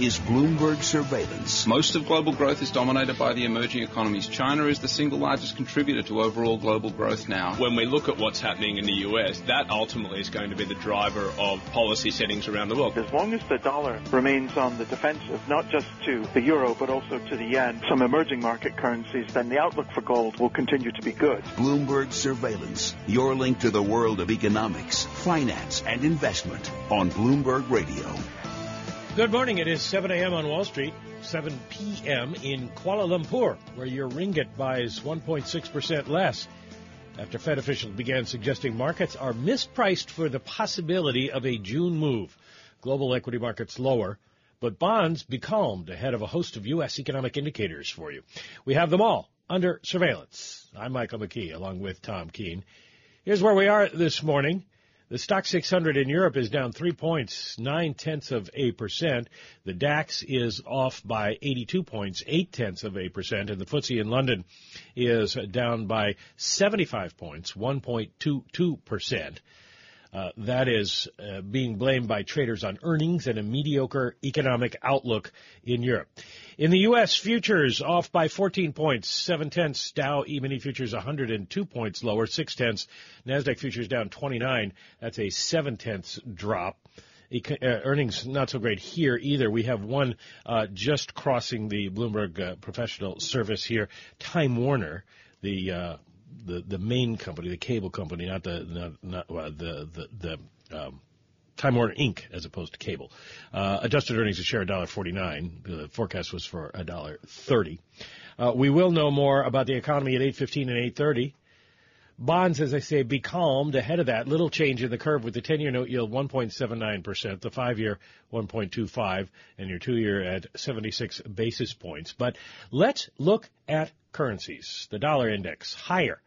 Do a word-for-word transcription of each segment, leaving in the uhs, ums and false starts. is Bloomberg Surveillance. Most of global growth is dominated by the emerging economies. China is the single largest contributor to overall global growth now. When we look at what's happening in the U S, that ultimately is going to be the driver of policy settings around the world. As long as the dollar remains on the defensive, not just to the euro, but also to the yen, some emerging market currencies, then the outlook for gold will continue to be good. Bloomberg Surveillance, your link to the world of economics, finance, and investment on Bloomberg Radio. Good morning. It is seven a.m. on Wall Street, seven p.m. in Kuala Lumpur, where your ringgit buys one point six percent less after Fed officials began suggesting markets are mispriced for the possibility of a June move. Global equity markets lower, but bonds becalmed ahead of a host of U S economic indicators for you. We have them all under surveillance. I'm Michael McKee, along with Tom Keene. Here's where we are this morning. The Stock six hundred in Europe is down three points, nine-tenths of a percent. The DAX is off by eighty-two points, eight-tenths of a percent. And the F T S E in London is down by seventy-five points, one point two two percent. Uh, that is uh, being blamed by traders on earnings and a mediocre economic outlook in Europe. In the U S, futures off by fourteen points, seven-tenths. Dow E-mini futures one hundred two points lower, six-tenths. NASDAQ futures down twenty-nine. That's a seven-tenths drop. E- uh, earnings not so great here either. We have one uh, just crossing the Bloomberg uh, Professional Service here. Time Warner, the... Uh, The, the main company, the cable company, not the not, not well, the the, the um, Time Warner Incorporated as opposed to cable. Uh, adjusted earnings a share one dollar forty-nine. The forecast was for one dollar thirty. Uh, we will know more about the economy at eight fifteen and eight thirty. Bonds, as I say, be calmed ahead of that. Little change in the curve with the ten-year note yield one point seven nine percent, the five-year one point two five, and your two-year at seventy-six basis points. But let's look at currencies. The dollar index higher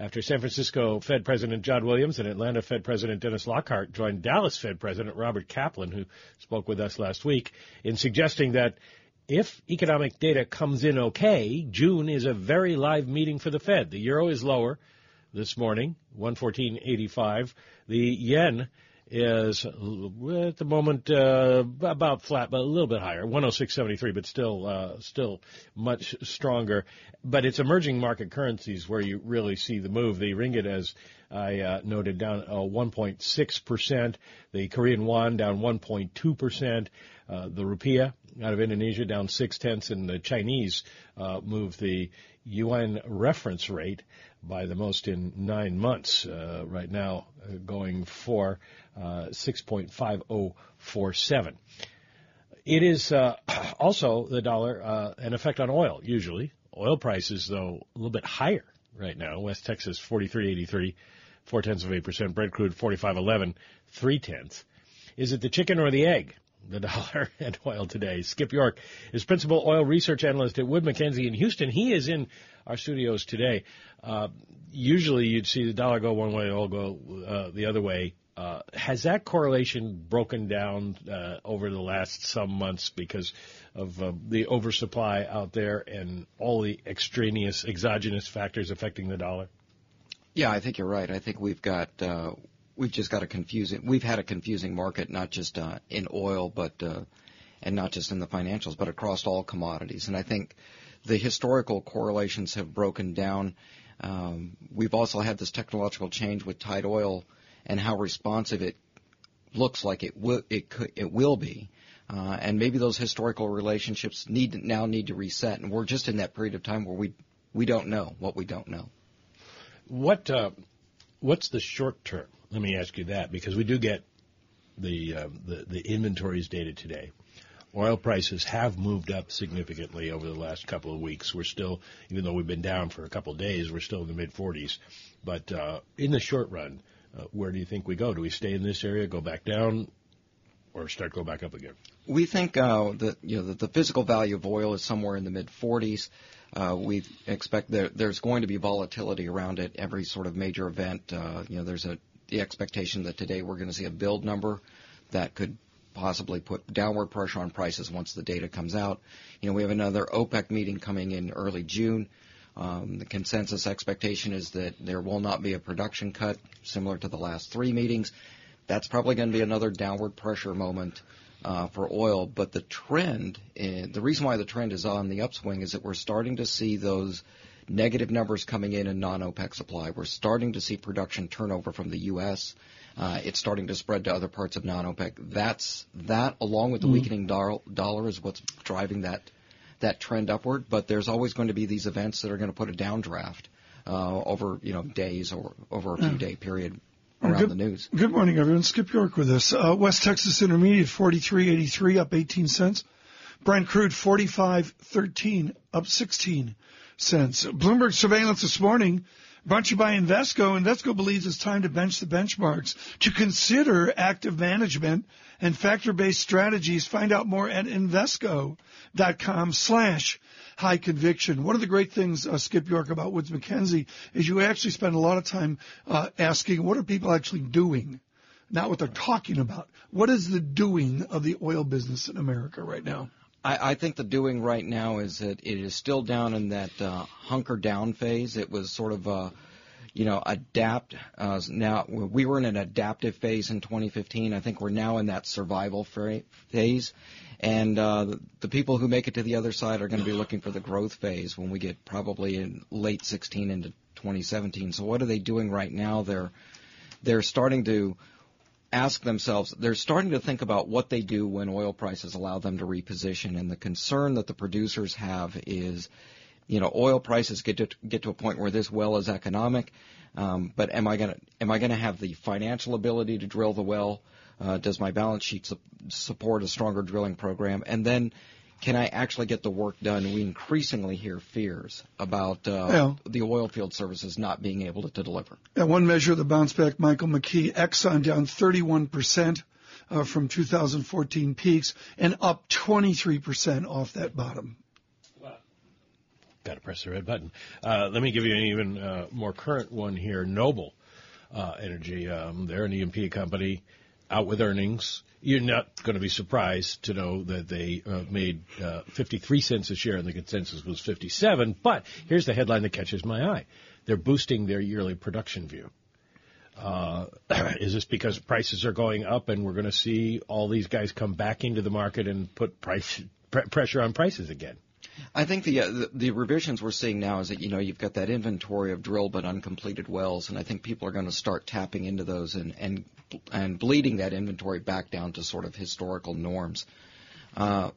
after San Francisco Fed President John Williams and Atlanta Fed President Dennis Lockhart joined Dallas Fed President Robert Kaplan, who spoke with us last week, in suggesting that if economic data comes in okay, June is a very live meeting for the Fed. The euro is lower this morning, one fourteen eighty-five. The yen is at the moment uh, about flat, but a little bit higher, one oh six seventy-three, but still uh, still much stronger. But it's emerging market currencies where you really see the move. The ringgit, as I uh, noted, down uh, one point six percent. The Korean won down one point two percent. Uh, the rupiah out of Indonesia down six-tenths, and the Chinese uh, moved the yuan reference rate by the most in nine months, uh, right now uh, going for uh, six point five oh four seven. It is uh, also the dollar, uh, an effect on oil, usually. Oil prices, though, a little bit higher right now. West Texas, forty-three eighty-three, four-tenths of eight percent. Brent crude, forty-five eleven, three-tenths. Is it the chicken or the egg? The dollar and oil today. Skip York is principal oil research analyst at Wood Mackenzie in Houston. He is in our studios today. Uh, usually you'd see the dollar go one way, oil go uh, the other way. Uh, has that correlation broken down uh, over the last some months because of uh, the oversupply out there and all the extraneous, exogenous factors affecting the dollar? Yeah, I think you're right. I think we've got uh – We've just got a confusing. We've had a confusing market, not just uh, in oil, but uh, and not just in the financials, but across all commodities. And I think the historical correlations have broken down. Um, we've also had this technological change with tight oil and how responsive it looks like it will. It could. It will be. Uh, and maybe those historical relationships need now need to reset. And we're just in that period of time where we we don't know what we don't know. What uh, what's the short term? Let me ask you that, because we do get the, uh, the the inventories data today. Oil prices have moved up significantly over the last couple of weeks. We're still, even though we've been down for a couple of days, we're still in the mid forties. But uh, in the short run, uh, where do you think we go? Do we stay in this area, go back down, or start go back up again? We think uh, that you know that the physical value of oil is somewhere in the mid forties. Uh, we expect there, there's going to be volatility around it. Every sort of major event, uh, you know, there's a the expectation that today we're going to see a build number that could possibly put downward pressure on prices once the data comes out. You know, we have another OPEC meeting coming in early June. Um, the consensus expectation is that there will not be a production cut similar to the last three meetings. That's probably going to be another downward pressure moment uh, for oil. But the trend, in, the reason why the trend is on the upswing is that we're starting to see those negative numbers coming in in non-OPEC supply. We're starting to see production turnover from the U S Uh, it's starting to spread to other parts of non-OPEC. That's that, along with the mm-hmm. weakening do- dollar, is what's driving that that trend upward. But there's always going to be these events that are going to put a downdraft uh, over you know days or over a few yeah. day period around good, the news. Good morning, everyone. Skip York with us. Uh, West Texas Intermediate forty-three eighty-three, up eighteen cents. Brent crude forty-five thirteen, up sixteen cents. Bloomberg Surveillance this morning, brought to you by Invesco. Invesco believes it's time to bench the benchmarks, to consider active management and factor-based strategies. Find out more at Invesco.com slash high conviction. One of the great things, uh, Skip York, about Wood Mackenzie is you actually spend a lot of time uh, asking what are people actually doing, not what they're talking about. What is the doing of the oil business in America right now? I, I think the doing right now is that it is still down in that uh, hunker down phase. It was sort of, uh, you know, adapt. Uh, now we were in an adaptive phase in twenty fifteen. I think we're now in that survival phase. And uh, the, the people who make it to the other side are going to be looking for the growth phase when we get probably in late sixteen into twenty seventeen. So what are they doing right now? They're they're starting to ask themselves, they're starting to think about what they do when oil prices allow them to reposition. And the concern that the producers have is, you know, oil prices get to get to a point where this well is economic, um, but am I going to am I going to have the financial ability to drill the well? Uh, does my balance sheet su- support a stronger drilling program? And then, can I actually get the work done? We increasingly hear fears about uh, yeah. the oil field services not being able to, to deliver. At one measure of the bounce back, Michael McKee, Exxon down thirty-one percent uh, from two thousand fourteen peaks and up twenty-three percent off that bottom. Got to press the red button. Uh, let me give you an even uh, more current one here. Noble uh, Energy, um, they're an E and P company out with earnings. You're not going to be surprised to know that they uh, made uh, fifty-three cents a share, and the consensus was fifty-seven. But here's the headline that catches my eye. They're boosting their yearly production view. Uh, is this because prices are going up and we're going to see all these guys come back into the market and put price pr- pressure on prices again? I think the, uh, the the revisions we're seeing now is that, you know, you've got that inventory of drilled but uncompleted wells, and I think people are going to start tapping into those and, and, and bleeding that inventory back down to sort of historical norms. Uh,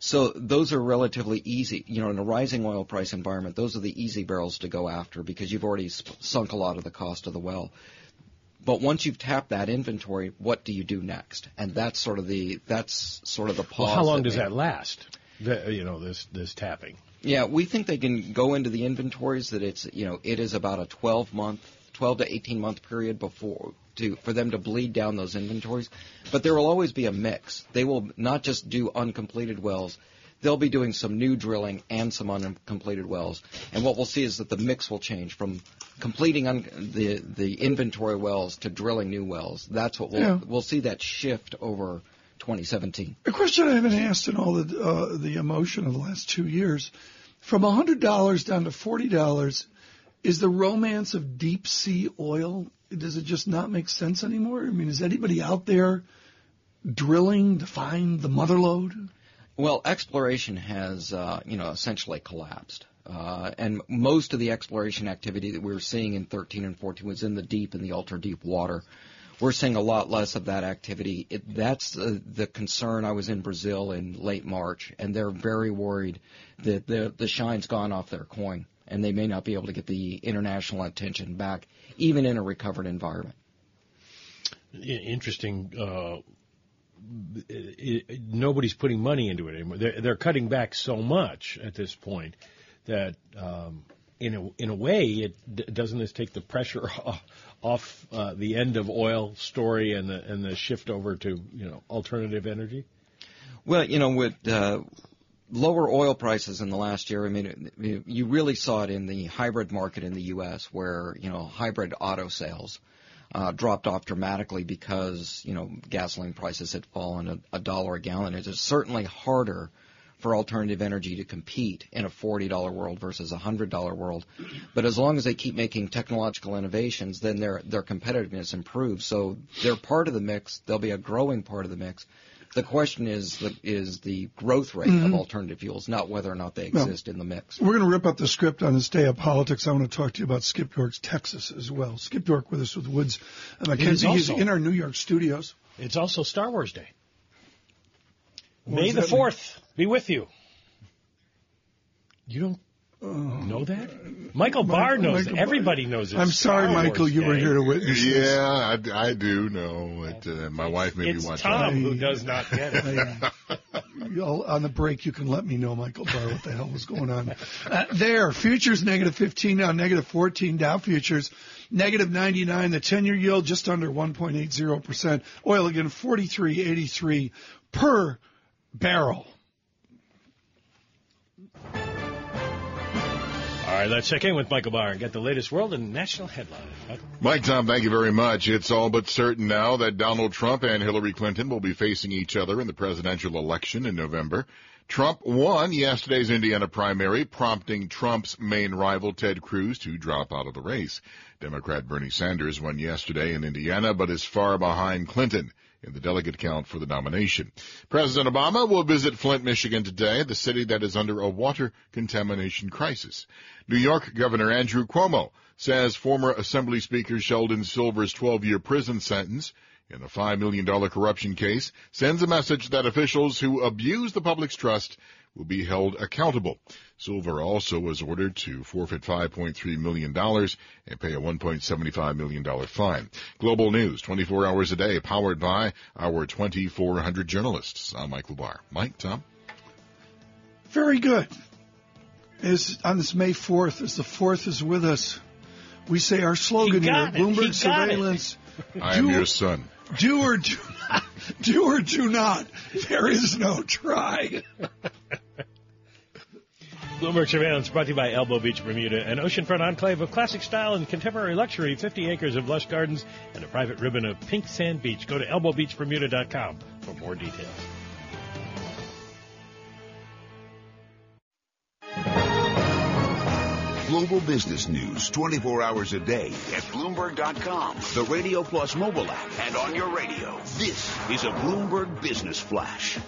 so those are relatively easy. You know, in a rising oil price environment, those are the easy barrels to go after because you've already sp- sunk a lot of the cost of the well. But once you've tapped that inventory, what do you do next? And that's sort of the that's sort of the pause. Well, how long that does may- that last? The, you know, this this tapping. Yeah, we think they can go into the inventories that it's, you know, it is about a twelve month, twelve to eighteen month period before to for them to bleed down those inventories. But there will always be a mix. They will not just do uncompleted wells. They'll be doing some new drilling and some uncompleted wells. And what we'll see is that the mix will change from completing un- the the inventory wells to drilling new wells. That's what we'll yeah. we'll see that shift over twenty seventeen. A question I haven't asked in all the uh, the emotion of the last two years, from one hundred dollars down to forty dollars, is the romance of deep sea oil, does it just not make sense anymore? I mean, is anybody out there drilling to find the mother lode? Well, exploration has, uh, you know, essentially collapsed. Uh, and most of the exploration activity that we were seeing in thirteen and fourteen was in the deep and the ultra-deep water. We're seeing a lot less of that activity. It, that's uh, the concern. I was in Brazil in late March, and they're very worried that the, the shine's gone off their coin, and they may not be able to get the international attention back, even in a recovered environment. Interesting. Uh, it, it, nobody's putting money into it anymore. They're, they're cutting back so much at this point that um, in a, in a way, it doesn't this take the pressure off? off uh, the end of oil story and the and the shift over to, you know, alternative energy? Well, you know, with uh, lower oil prices in the last year, I mean, you really saw it in the hybrid market in the U S where, you know, hybrid auto sales uh, dropped off dramatically because, you know, gasoline prices had fallen a, a dollar a gallon. It is certainly harder for alternative energy to compete in a forty dollar world versus a one hundred dollar world. But as long as they keep making technological innovations, then their their competitiveness improves. So they're part of the mix. They'll be a growing part of the mix. The question is the, is the growth rate mm-hmm. of alternative fuels, not whether or not they exist now, in the mix. We're going to rip up the script on this day of politics. I want to talk to you about Skip York's Texas as well. Skip York with us with Woods Mackenzie. He's in our New York studios. It's also Star Wars Day. What May the fourth be with you. You don't uh, know that? Michael Barr knows Michael that. Everybody knows it. I'm sorry, Star Michael, Wars you Day. Were here to witness this. Yeah, I, I do know. It, uh, my it's, wife made me watch it. It's Tom that. Who does not get it. I, uh, on the break, you can let me know, Michael Barr, what the hell was going on. Uh, there, futures negative fifteen now, negative fourteen Dow futures. Negative ninety-nine, the ten-year yield just under one point eight zero percent. Oil again, forty-three eighty-three per barrel. All right, let's check in with Michael Barr and get the latest world and national headlines. Mike, Tom, thank you very much. It's all but certain now that Donald Trump and Hillary Clinton will be facing each other in the presidential election in November. Trump won yesterday's Indiana primary, prompting Trump's main rival, Ted Cruz, to drop out of the race. Democrat Bernie Sanders won yesterday in Indiana, but is far behind Clinton in the delegate count for the nomination. President Obama will visit Flint, Michigan today, the city that is under a water contamination crisis. New York Governor Andrew Cuomo says former Assembly Speaker Sheldon Silver's twelve-year prison sentence in a five million dollars corruption case sends a message that officials who abuse the public's trust will be held accountable. Silver also was ordered to forfeit five point three million dollars and pay a one point seven five million dollars fine. Global News, twenty-four hours a day, powered by our twenty-four hundred journalists. I'm Michael Barr. Mike, Tom? Very good. As on this May fourth, as the fourth is with us, we say our slogan here at Bloomberg Surveillance. I am your son. Do or do not. Do or do not. There is no try. Bloomberg Surveillance brought to you by Elbow Beach, Bermuda, an oceanfront enclave of classic style and contemporary luxury, fifty acres of lush gardens, and a private ribbon of pink sand beach. Go to elbow beach bermuda dot com for more details. Global business news twenty-four hours a day at Bloomberg dot com, the Radio Plus mobile app, and on your radio. This is a Bloomberg Business Flash.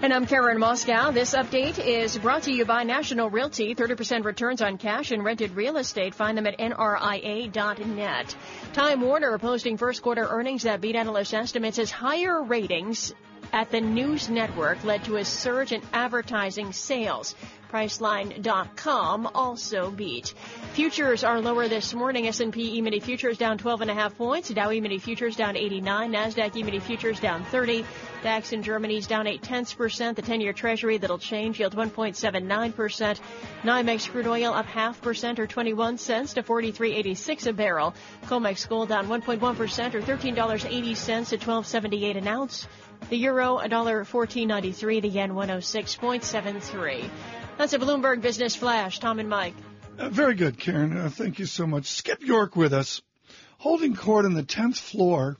And I'm Karen Moscow. This update is brought to you by National Realty. thirty percent returns on cash and rented real estate. Find them at N R I A dot net. Time Warner posting first quarter earnings that beat analyst estimates as higher ratings at the news network led to a surge in advertising sales. Priceline dot com also beat. Futures are lower this morning. S and P E-mini futures down twelve point five points. Dow E-mini futures down eighty-nine. NASDAQ E-mini futures down thirty. DAX in Germany's down eight tenths percent. The ten-year Treasury that'll change yield one point seven nine percent. NYMEX crude oil up half percent or twenty-one cents to forty-three eighty-six a barrel. COMEX gold down one point one percent or thirteen dollars and eighty cents to twelve seventy-eight an ounce. The euro one dollar fourteen ninety-three. The yen one oh six point seven three. That's a Bloomberg Business Flash. Tom and Mike. Uh, very good, Karen. Uh, thank you so much. Skip York with us, holding court on the tenth floor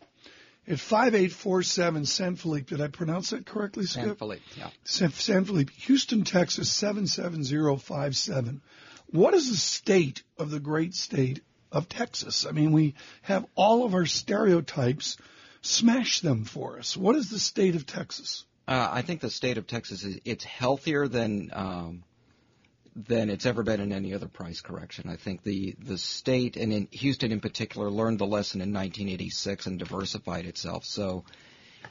at five eight four seven San Felipe. Did I pronounce that correctly, Skip? San Felipe, yeah. San, San Felipe, Houston, Texas, seven seven zero five seven. What is the state of the great state of Texas? I mean, we have all of our stereotypes. Smash them for us. What is the state of Texas? Uh, I think the state of Texas is it's healthier than um, than it's ever been in any other price correction. I think the the state, and in Houston in particular, learned the lesson in nineteen eighty-six and diversified itself. So,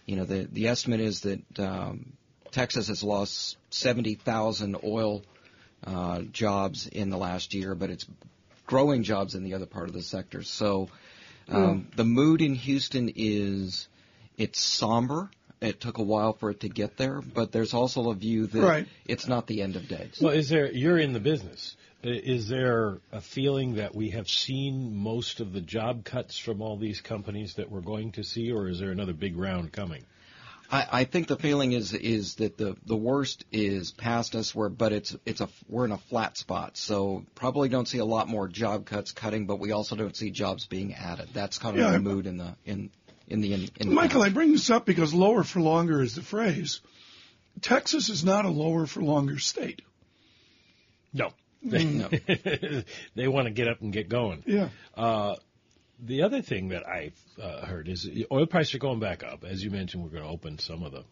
you know, the the estimate is that um, Texas has lost seventy thousand oil uh, jobs in the last year, but it's growing jobs in the other part of the sector. So, um, mm. the mood in Houston is it's somber. It took a while for it to get there, but there's also a view that right. it's not the end of days. Well, is there? You're in the business. Is there a feeling that we have seen most of the job cuts from all these companies that we're going to see, or is there another big round coming? I, I think the feeling is is that the, the worst is past us. We're but it's it's a we're in a flat spot, so probably don't see a lot more job cuts cutting, but we also don't see jobs being added. That's kind of yeah, the mood in the in. In the, in, in Michael, the I bring this up because lower for longer is the phrase. Texas is not a lower for longer state. No. They, no. They want to get up and get going. Yeah. Uh, the other thing that I've uh, heard is oil prices are going back up. As you mentioned, we're going to open some of the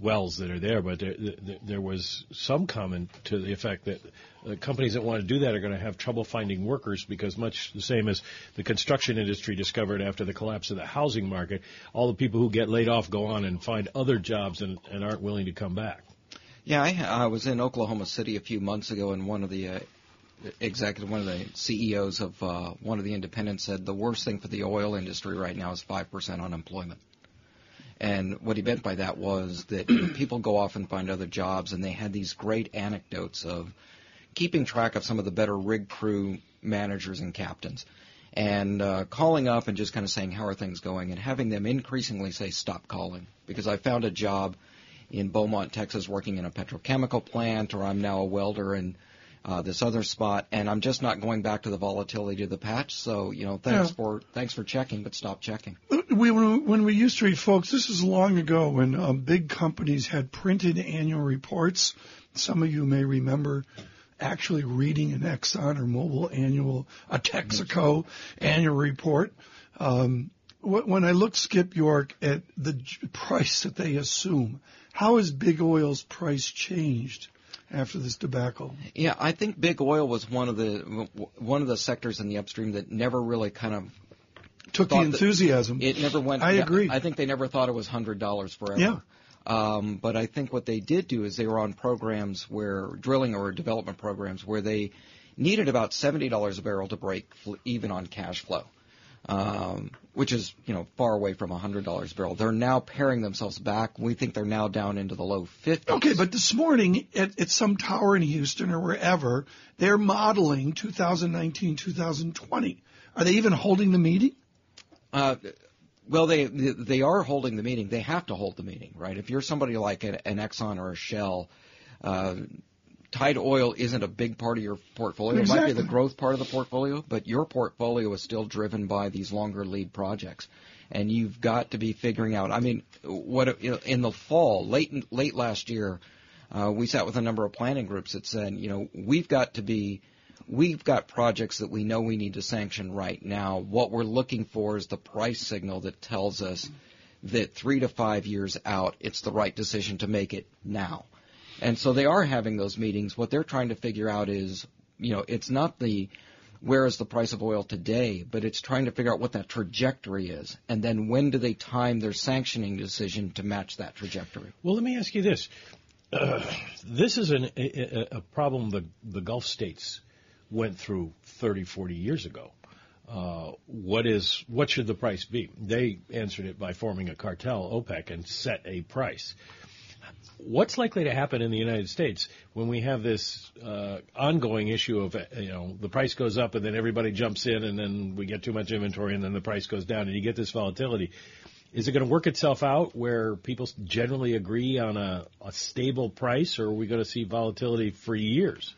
wells that are there, but there, there, there was some comment to the effect that uh, companies that want to do that are going to have trouble finding workers because much the same as the construction industry discovered after the collapse of the housing market, all the people who get laid off go on and find other jobs and, and aren't willing to come back. Yeah, I, I was in Oklahoma City a few months ago, and one of the uh, executive, one of the C E Os of uh, one of the independents said the worst thing for the oil industry right now is five percent unemployment. And what he meant by that was that people go off and find other jobs, and they had these great anecdotes of keeping track of some of the better rig crew managers and captains and uh, calling up and just kind of saying, how are things going, and having them increasingly say, stop calling, because I found a job in Beaumont, Texas, working in a petrochemical plant, or I'm now a welder in uh, this other spot, and I'm just not going back to the volatility of the patch. So, you know, thanks yeah. for thanks for checking, but stop checking. We were, when we used to read, folks, this is long ago when uh, big companies had printed annual reports. Some of you may remember actually reading an Exxon or Mobil annual, a Texaco annual report. Um, when I look, Skip York, at the price that they assume, how has big oil's price changed after this debacle? Yeah, I think big oil was one of the one of the sectors in the upstream that never really kind of took the enthusiasm. It never went. I yeah, agree. I think they never thought it was one hundred dollars forever. Yeah. Um, but I think what they did do is they were on programs where drilling or development programs where they needed about seventy dollars a barrel to break even on cash flow. Um, which is, you know, far away from one hundred dollars a barrel. They're now paring themselves back. We think they're now down into the low fifties. Okay, but this morning at, at some tower in Houston or wherever, they're modeling two thousand nineteen, two thousand twenty. Are they even holding the meeting? Uh, well, they they are holding the meeting. They have to hold the meeting, right? If you're somebody like an, an Exxon or a Shell, uh tied oil isn't a big part of your portfolio. Exactly. It might be the growth part of the portfolio, but your portfolio is still driven by these longer lead projects. And you've got to be figuring out, I mean, what in the fall, late late last year, uh, we sat with a number of planning groups that said, you know, we've got to be, we've got projects that we know we need to sanction right now. What we're looking for is the price signal that tells us that three to five years out, it's the right decision to make it now. And so they are having those meetings. What they're trying to figure out is, you know, it's not the where is the price of oil today, but it's trying to figure out what that trajectory is. And then when do they time their sanctioning decision to match that trajectory? Well, let me ask you this. Uh, this is an, a, a problem the, the Gulf states went through thirty, forty years ago. Uh, what is what should the price be? They answered it by forming a cartel, OPEC, and set a price. What's likely to happen in the United States when we have this uh, ongoing issue of, you know, the price goes up and then everybody jumps in and then we get too much inventory and then the price goes down and you get this volatility? Is it going to work itself out where people generally agree on a, a stable price, or are we going to see volatility for years?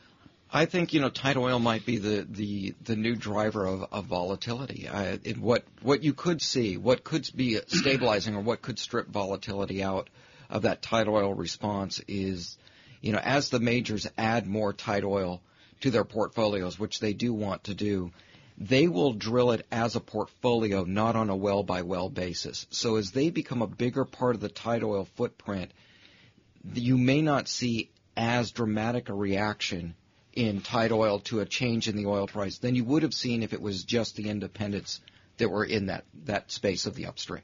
I think, you know, tight oil might be the, the, the new driver of, of volatility. Uh, it, what, what you could see, what could be stabilizing or what could strip volatility out of that tight oil response is, you know, as the majors add more tight oil to their portfolios, which they do want to do, they will drill it as a portfolio, not on a well-by-well basis. So as they become a bigger part of the tight oil footprint, you may not see as dramatic a reaction in tight oil to a change in the oil price than you would have seen if it was just the independents that were in that, that space of the upstream.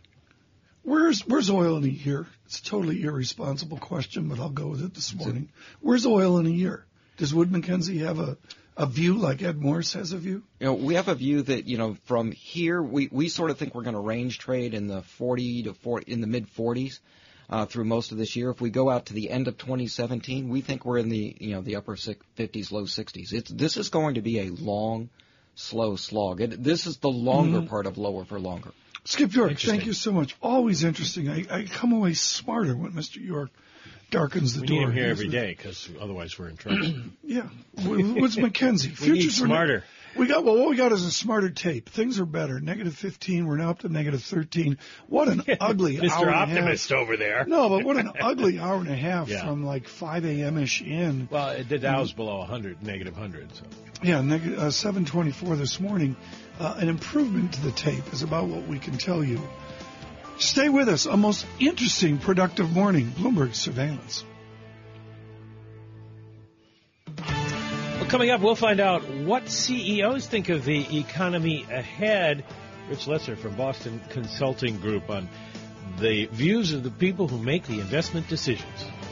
Where's where's oil in a year? It's a totally irresponsible question, but I'll go with it this morning. Where's oil in a year? Does Wood Mackenzie have a, a view like Ed Morse has a view? You know, we have a view that, you know, from here we, we sort of think we're going to range trade in the forty to forty in the mid forties uh, through most of this year. If we go out to the end of twenty seventeen, we think we're in the you know the upper fifties, low sixties. It's this is going to be a long, slow slog. It, this is the longer mm-hmm. part of lower for longer. Skip York, thank you so much. Always interesting. I, I come away smarter when Mister York darkens the we door. We need him here every the... day because otherwise we're in trouble. Yeah. What's Mackenzie? Futures we need smarter. Are, We got, well, what we got is a smarter tape. Things are better. negative fifteen. We're now up to negative thirteen. What an ugly Mister hour Optimist and a half. over there. No, but what an ugly hour and a half yeah. from like five a.m.-ish in. Well, the Dow's below one hundred, negative one hundred. So. Yeah, neg- uh, seven twenty-four this morning. Uh, an improvement to the tape is about what we can tell you. Stay with us. A most interesting, productive morning. Bloomberg Surveillance. Coming up, we'll find out what C E Os think of the economy ahead. Rich Lesser from Boston Consulting Group on the views of the people who make the investment decisions.